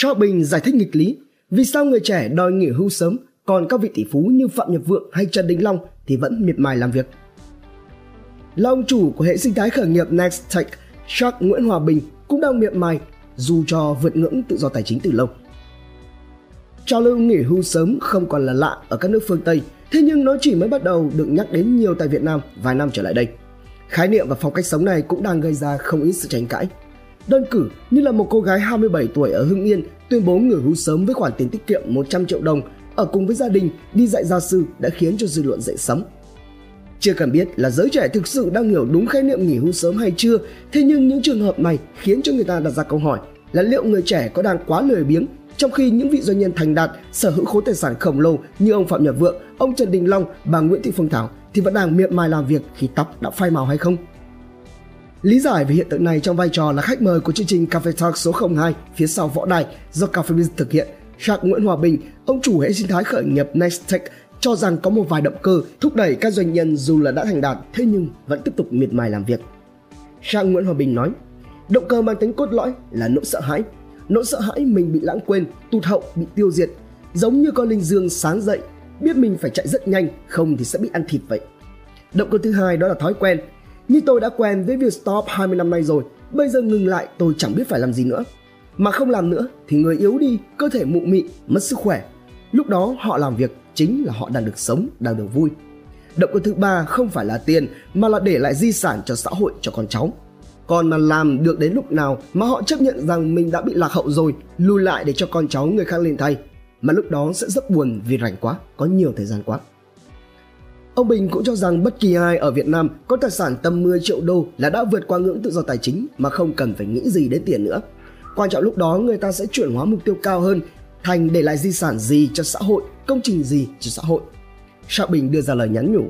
Shopping giải thích nghịch lý vì sao người trẻ đòi nghỉ hưu sớm, còn các vị tỷ phú như Phạm Nhật Vượng hay Trần Đình Long thì vẫn miệt mài làm việc. Là ông chủ của hệ sinh thái khởi nghiệp Next Tech, Shark Nguyễn Hòa Bình cũng đang miệt mài dù cho vượt ngưỡng tự do tài chính từ lâu. Trào lưu nghỉ hưu sớm không còn là lạ ở các nước phương Tây, thế nhưng nó chỉ mới bắt đầu được nhắc đến nhiều tại Việt Nam vài năm trở lại đây. Khái niệm và phong cách sống này cũng đang gây ra không ít sự tranh cãi. Đơn cử như là một cô gái 27 tuổi ở Hưng Yên tuyên bố nghỉ hưu sớm với khoản tiền tiết kiệm 100 triệu đồng ở cùng với gia đình đi dạy gia sư đã khiến cho dư luận dậy sóng. Chưa cần biết là giới trẻ thực sự đang hiểu đúng khái niệm nghỉ hưu sớm hay chưa, thế nhưng những trường hợp này khiến cho người ta đặt ra câu hỏi là liệu người trẻ có đang quá lười biếng, trong khi những vị doanh nhân thành đạt sở hữu khối tài sản khổng lồ như ông Phạm Nhật Vượng, ông Trần Đình Long, bà Nguyễn Thị Phương Thảo thì vẫn đang miệt mài làm việc khi tóc đã phai màu hay không? Lý giải về hiện tượng này trong vai trò là khách mời của chương trình Coffee Talk số 02 phía sau võ đài do CafeBiz thực hiện, Shark Nguyễn Hòa Bình, ông chủ hệ sinh thái khởi nghiệp Next Tech, cho rằng có một vài động cơ thúc đẩy các doanh nhân dù là đã thành đạt thế nhưng vẫn tiếp tục miệt mài làm việc. Shark Nguyễn Hòa Bình nói, động cơ mang tính cốt lõi là nỗi sợ hãi mình bị lãng quên, tụt hậu, bị tiêu diệt, giống như con linh dương sáng dậy, biết mình phải chạy rất nhanh, không thì sẽ bị ăn thịt vậy. Động cơ thứ hai đó là thói quen, như tôi đã quen với việc stop 20 năm nay rồi, bây giờ ngừng lại tôi chẳng biết phải làm gì nữa. Mà không làm nữa thì người yếu đi, cơ thể mụ mị, mất sức khỏe. Lúc đó họ làm việc chính là họ đang được sống, đang được vui. Động cơ thứ ba không phải là tiền mà là để lại di sản cho xã hội, cho con cháu. Còn mà làm được đến lúc nào mà họ chấp nhận rằng mình đã bị lạc hậu rồi, lùi lại để cho con cháu người khác lên thay, mà lúc đó sẽ rất buồn vì rảnh quá, có nhiều thời gian quá. Ông Bình cũng cho rằng bất kỳ ai ở Việt Nam có tài sản tầm 10 triệu đô là đã vượt qua ngưỡng tự do tài chính mà không cần phải nghĩ gì đến tiền nữa. Quan trọng lúc đó người ta sẽ chuyển hóa mục tiêu cao hơn thành để lại di sản gì cho xã hội, công trình gì cho xã hội. Shark Bình đưa ra lời nhắn nhủ,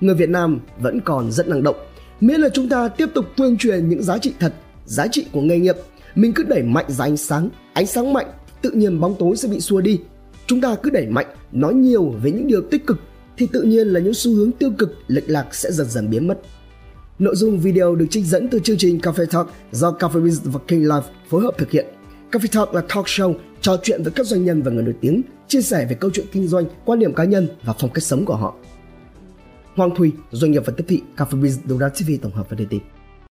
người Việt Nam vẫn còn rất năng động, miễn là chúng ta tiếp tục tuyên truyền những giá trị thật, giá trị của nghề nghiệp. Mình cứ đẩy mạnh ra ánh sáng mạnh tự nhiên bóng tối sẽ bị xua đi. Chúng ta cứ đẩy mạnh, nói nhiều về những điều tích cực thì tự nhiên là những xu hướng tiêu cực, lệch lạc sẽ dần dần biến mất. Nội dung video được trích dẫn từ chương trình Coffee Talk do CafeBiz và King Life phối hợp thực hiện. Coffee Talk là talk show trò chuyện với các doanh nhân và người nổi tiếng, chia sẻ về câu chuyện kinh doanh, quan điểm cá nhân và phong cách sống của họ. Hoàng Thùy, doanh nghiệp và tiếp thị CafeBiz, Đô Đa TV tổng hợp và đưa tin.